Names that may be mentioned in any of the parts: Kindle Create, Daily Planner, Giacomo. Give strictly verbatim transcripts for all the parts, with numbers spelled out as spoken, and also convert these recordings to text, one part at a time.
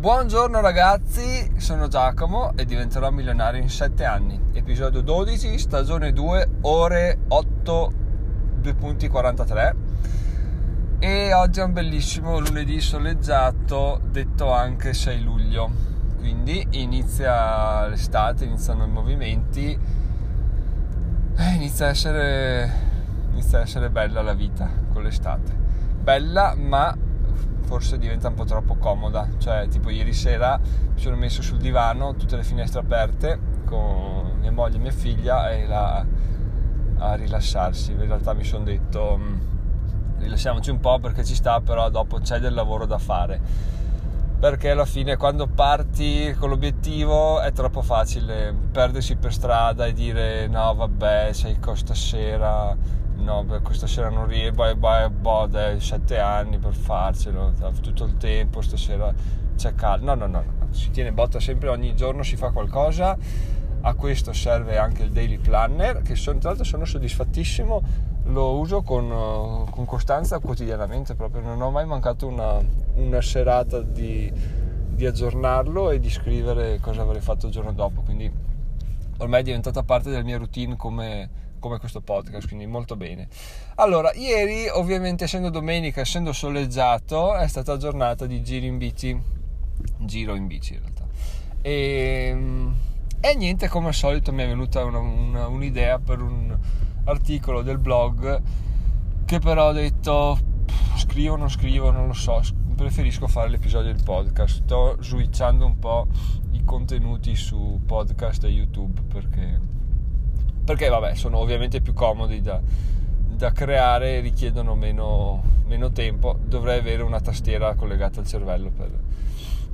Buongiorno ragazzi, sono Giacomo e diventerò milionario in sette anni. Episodio dodici, stagione due, ore otto, due e quarantatré. E oggi è un bellissimo lunedì soleggiato, detto anche sei luglio. Quindi inizia l'estate, iniziano i movimenti, inizia a essere, inizia a essere bella la vita con l'estate. Bella, ma forse diventa un po' troppo comoda, cioè tipo ieri sera mi sono messo sul divano, tutte le finestre aperte, con mia moglie e mia figlia e la, a rilassarsi. In realtà mi sono detto rilassiamoci un po' perché ci sta, però dopo c'è del lavoro da fare, perché alla fine quando parti con l'obiettivo è troppo facile perdersi per strada e dire no vabbè sei questa sera, no, per questa sera non riesco, boh, dai, sette anni per farcelo, tutto il tempo, stasera c'è caldo, no, no, no, no, si tiene botta sempre, ogni giorno si fa qualcosa. A questo serve anche il Daily Planner, che sono, tra l'altro sono soddisfattissimo, lo uso con, con costanza quotidianamente, proprio non ho mai mancato una, una serata di, di aggiornarlo e di scrivere cosa avrei fatto il giorno dopo, quindi ormai è diventata parte della mia routine come... come questo podcast, quindi molto bene. Allora, ieri ovviamente essendo domenica, essendo soleggiato, è stata giornata di giro in bici, giro in bici in realtà, e, e niente, come al solito mi è venuta una, una, un'idea per un articolo del blog, che però ho detto scrivo, non scrivo, non lo so, preferisco fare l'episodio del podcast. Sto switchando un po' i contenuti su podcast e YouTube perché perché vabbè sono ovviamente più comodi da, da creare, richiedono meno, meno tempo, dovrei avere una tastiera collegata al cervello per,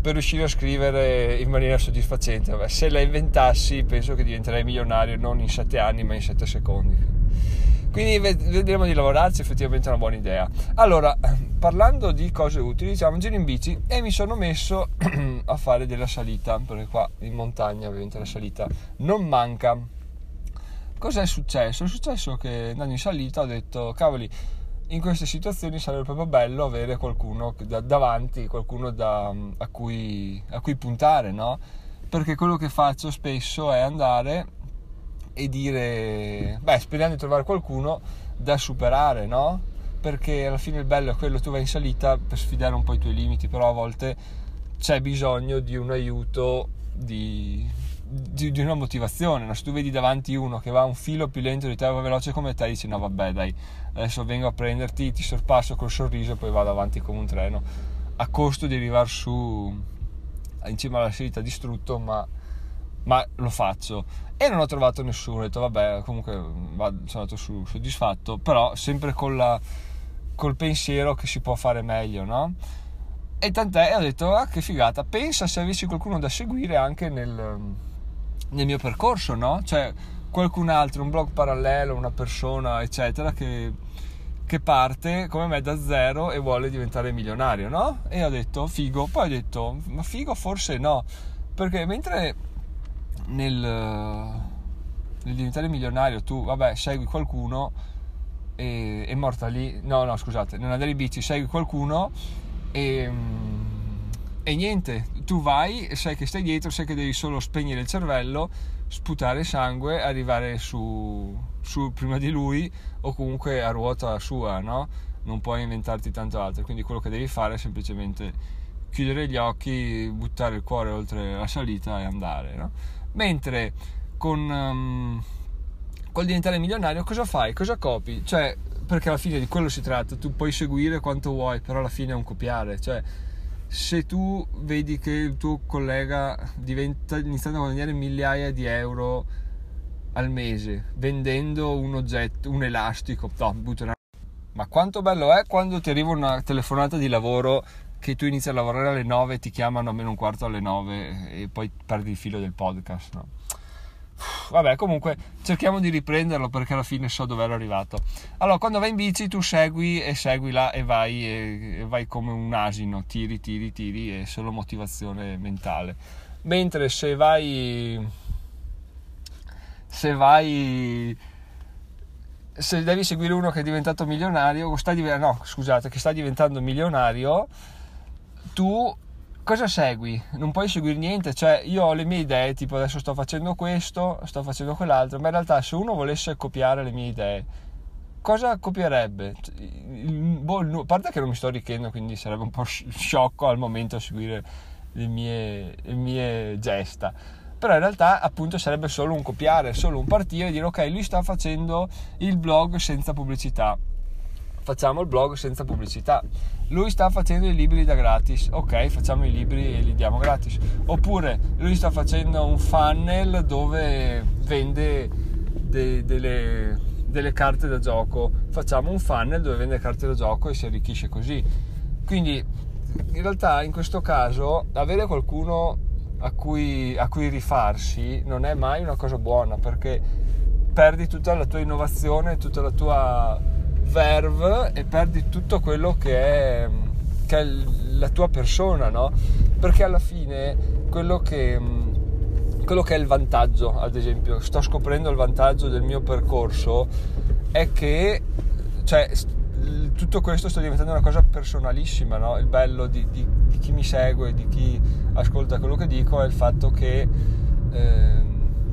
per riuscire a scrivere in maniera soddisfacente. Vabbè, se la inventassi penso che diventerei milionario non in sette anni ma in sette secondi, quindi vedremo di lavorarci, effettivamente è una buona idea. Allora, parlando di cose utili, diciamo giro in bici, e mi sono messo a fare della salita, perché qua in montagna ovviamente la salita non manca. Cos'è successo? È successo che andando in salita ho detto cavoli, in queste situazioni sarebbe proprio bello avere qualcuno da, davanti, qualcuno da, a, cui, a cui puntare, no? Perché quello che faccio spesso è andare e dire beh, speriamo di trovare qualcuno da superare, no? Perché alla fine il bello è quello, tu vai in salita per sfidare un po' i tuoi limiti, però a volte c'è bisogno di un aiuto, di... Di, di una motivazione, no? Se tu vedi davanti uno che va un filo più lento di te o veloce come te, dici no vabbè dai, adesso vengo a prenderti, ti sorpasso col sorriso, poi vado avanti come un treno, a costo di arrivare su in cima alla salita distrutto, ma, ma lo faccio. E non ho trovato nessuno, ho detto vabbè, comunque vado, sono andato su soddisfatto, però sempre con la, col pensiero che si può fare meglio, no? E tant'è, ho detto ah che figata, pensa se avessi qualcuno da seguire anche nel nel mio percorso, no? Cioè qualcun altro, un blog parallelo, una persona eccetera che, che parte come me da zero e vuole diventare milionario, no? E ho detto figo, poi ho detto ma figo forse no, perché mentre nel, nel diventare milionario tu vabbè segui qualcuno e è morta lì, no no scusate, non andare in bici, segui qualcuno e... e niente, tu vai e sai che stai dietro, sai che devi solo spegnere il cervello, sputare sangue, arrivare su, su prima di lui o comunque a ruota sua, no? Non puoi inventarti tanto altro, quindi quello che devi fare è semplicemente chiudere gli occhi, buttare il cuore oltre la salita e andare, no? Mentre con um, col diventare milionario cosa fai? Cosa copi? Cioè, perché alla fine di quello si tratta, tu puoi seguire quanto vuoi, però alla fine è un copiare, cioè se tu vedi che il tuo collega diventa iniziando a guadagnare migliaia di euro al mese vendendo un oggetto, un elastico, no, butto una... ma quanto bello è quando ti arriva una telefonata di lavoro che tu inizi a lavorare alle nove e ti chiamano a meno un quarto alle nove e poi perdi il filo del podcast, no? Vabbè, comunque cerchiamo di riprenderlo perché alla fine so dove ero arrivato. Allora, quando vai in bici tu segui e segui là e vai, e, e vai come un asino, tiri, tiri, tiri, è solo motivazione mentale. Mentre se vai, se vai, se devi seguire uno che è diventato milionario, o sta, no, scusate, che sta diventando milionario, tu cosa segui? Non puoi seguire niente, cioè io ho le mie idee, tipo adesso sto facendo questo, sto facendo quell'altro, ma in realtà se uno volesse copiare le mie idee, cosa copierebbe? Boh, no, a parte che non mi sto arricchendo, quindi sarebbe un po' sciocco al momento seguire le mie, le mie gesta, però in realtà appunto sarebbe solo un copiare, solo un partire e dire ok, lui sta facendo il blog senza pubblicità, facciamo il blog senza pubblicità. Lui sta facendo i libri da gratis, ok, facciamo i libri e li diamo gratis. Oppure lui sta facendo un funnel dove vende de- delle, delle carte da gioco, facciamo un funnel dove vende carte da gioco e si arricchisce così. Quindi in realtà in questo caso avere qualcuno a cui, a cui rifarsi non è mai una cosa buona, perché perdi tutta la tua innovazione, tutta la tua verve e perdi tutto quello che è, che è la tua persona, no? Perché alla fine quello che, quello che è il vantaggio, ad esempio, sto scoprendo il vantaggio del mio percorso, è che cioè, tutto questo sta diventando una cosa personalissima, no? Il bello di, di, di chi mi segue, di chi ascolta quello che dico, è il fatto che eh,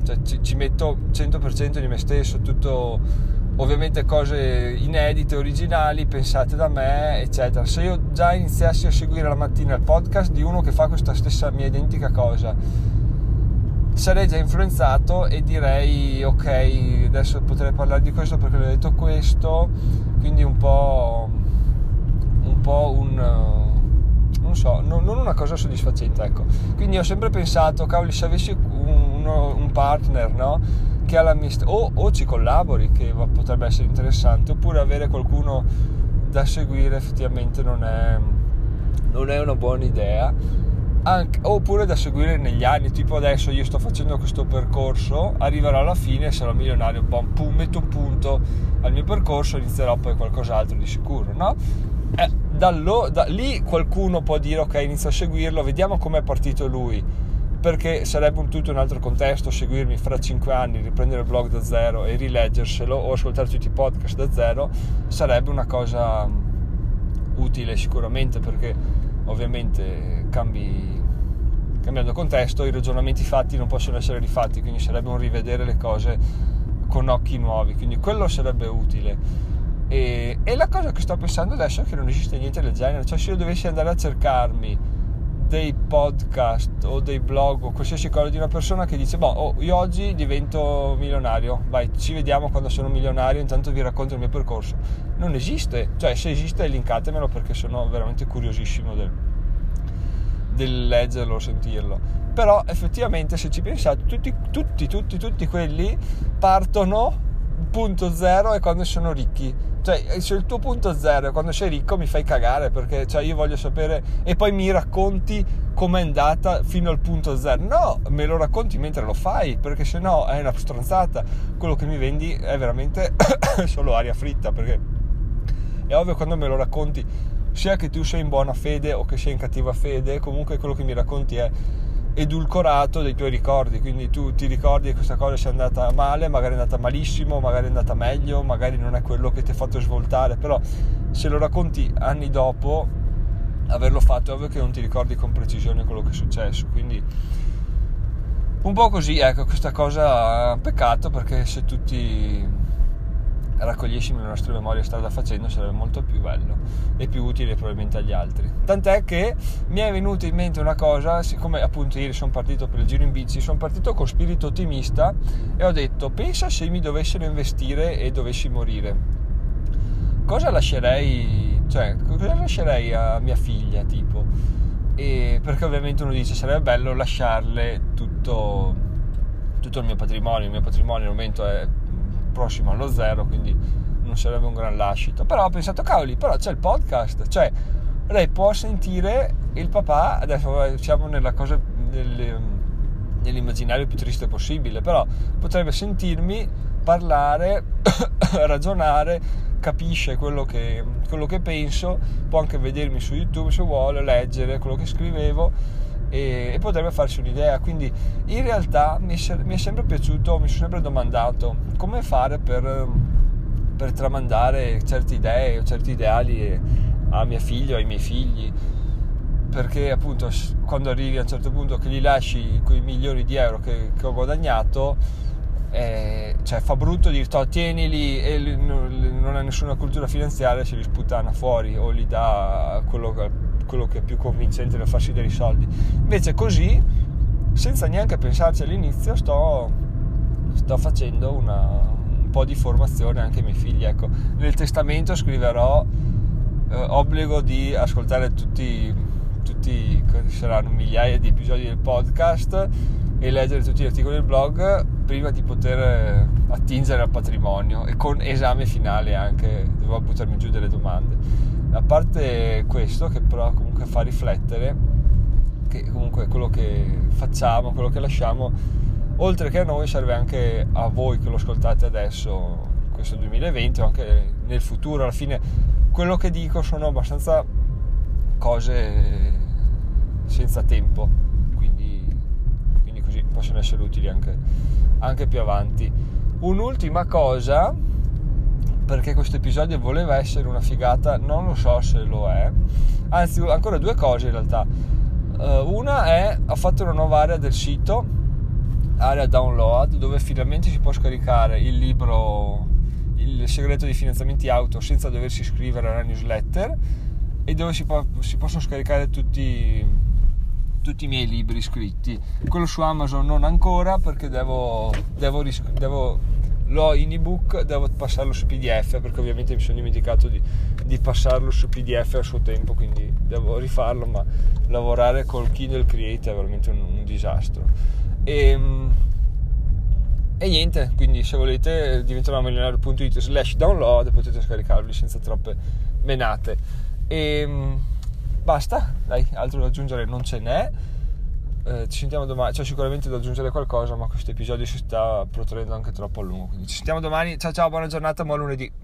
cioè, ci, ci metto cento per cento di me stesso, tutto... Ovviamente cose inedite, originali, pensate da me, eccetera. Se io già iniziassi a seguire la mattina il podcast di uno che fa questa stessa mia identica cosa, sarei già influenzato e direi ok, adesso potrei parlare di questo perché l'ho detto questo, quindi un po' un po' un non so, non, non una cosa soddisfacente, ecco. Quindi ho sempre pensato, cavoli, se avessi un, un partner, no? Che alla mia st- o, o ci collabori, che potrebbe essere interessante, oppure avere qualcuno da seguire effettivamente non è, non è una buona idea. Anche, oppure da seguire negli anni, tipo adesso io sto facendo questo percorso, arriverò alla fine e sarò milionario, bom, pum, metto un punto al mio percorso, inizierò poi qualcos'altro di sicuro, no? Eh, dallo, da, lì qualcuno può dire ok, inizio a seguirlo, vediamo com'è partito lui, perché sarebbe un tutto un altro contesto seguirmi fra cinque anni, riprendere il blog da zero e rileggerselo o ascoltare tutti i podcast da zero, sarebbe una cosa utile sicuramente, perché ovviamente cambi, cambiando contesto i ragionamenti fatti non possono essere rifatti, quindi sarebbe un rivedere le cose con occhi nuovi, quindi quello sarebbe utile. E, e la cosa che sto pensando adesso è che non esiste niente del genere, cioè se io dovessi andare a cercarmi dei podcast o dei blog o qualsiasi cosa di una persona che dice boh, oh, io oggi divento milionario, vai, ci vediamo quando sono milionario, intanto vi racconto il mio percorso, non esiste, cioè se esiste linkatemelo perché sono veramente curiosissimo del, del leggerlo o sentirlo. Però effettivamente se ci pensate tutti, tutti, tutti, tutti quelli partono punto zero e quando sono ricchi. Cioè se il tuo punto zero è quando sei ricco, mi fai cagare, perché cioè io voglio sapere e poi mi racconti com'è andata fino al punto zero. No, me lo racconti mentre lo fai, perché sennò è una stronzata, quello che mi vendi è veramente solo aria fritta, perché è ovvio quando me lo racconti, sia che tu sei in buona fede o che sei in cattiva fede, comunque quello che mi racconti è edulcorato dei tuoi ricordi, quindi tu ti ricordi che questa cosa sia andata male, magari è andata malissimo, magari è andata meglio, magari non è quello che ti ha fatto svoltare, però se lo racconti anni dopo averlo fatto è ovvio che non ti ricordi con precisione quello che è successo, quindi un po' così, ecco, questa cosa è un peccato, perché se tutti raccogliessimo le nostre memorie strada facendo sarebbe molto più bello e più utile probabilmente agli altri, tant'è che mi è venuta in mente una cosa, siccome appunto ieri sono partito per il giro in bici, sono partito con spirito ottimista e ho detto pensa se mi dovessero investire e dovessi morire, cosa lascerei, cioè cosa lascerei a mia figlia, tipo, e perché ovviamente uno dice sarebbe bello lasciarle tutto tutto il mio patrimonio, il mio patrimonio al momento è prossimo allo zero, quindi non sarebbe un gran lascito, però ho pensato cavoli, però c'è il podcast, cioè lei può sentire il papà, adesso siamo nella cosa nel, nell'immaginario più triste possibile, però potrebbe sentirmi parlare ragionare, capisce quello che, quello che penso, può anche vedermi su YouTube se vuole, leggere quello che scrivevo e, e potrebbe farsi un'idea, quindi in realtà mi è, mi è sempre piaciuto, mi sono sempre domandato come fare per, per tramandare certe idee o certi ideali a mia figlia o ai miei figli, perché appunto quando arrivi a un certo punto che gli lasci quei milioni di euro che, che ho guadagnato, eh, cioè fa brutto dire tienili e non ha nessuna cultura finanziaria, ce li sputana fuori o gli dà quello, quello che è più convincente da farsi dei soldi. Invece così, senza neanche pensarci all'inizio, sto, sto facendo una, un po' di formazione anche ai miei figli. Ecco, nel testamento scriverò eh, obbligo di ascoltare tutti, tutti saranno migliaia di episodi del podcast e leggere tutti gli articoli del blog prima di poter attingere al patrimonio, e con esame finale anche dovevo buttarmi giù delle domande. A parte questo, che però comunque fa riflettere, che comunque quello che facciamo, quello che lasciamo, oltre che a noi serve anche a voi che lo ascoltate adesso, questo duemilaventi, o anche nel futuro. Alla fine quello che dico sono abbastanza cose senza tempo, quindi, quindi così possono essere utili anche, anche più avanti. Un'ultima cosa, perché questo episodio voleva essere una figata, non lo so se lo è, anzi ancora due cose in realtà. Una è, ho fatto una nuova area del sito, area download, dove finalmente si può scaricare il libro Il segreto dei finanziamenti auto senza doversi iscrivere alla newsletter, e dove si, può, si possono scaricare tutti, tutti i miei libri scritti. Quello su Amazon non ancora, perché devo, devo, devo l'ho in ebook, devo passarlo su P D F, perché ovviamente mi sono dimenticato di, di passarlo su P D F a suo tempo, quindi devo rifarlo, ma lavorare col Kindle Create è veramente un, un disastro. E, e niente, quindi se volete diventerò milionario punto it slash download potete scaricarli senza troppe menate. E basta, dai, altro da aggiungere non ce n'è. Eh, ci sentiamo domani, c'è sicuramente da aggiungere qualcosa, ma questo episodio si sta protraendo anche troppo a lungo, quindi ci sentiamo domani. Ciao ciao, buona giornata, buon lunedì.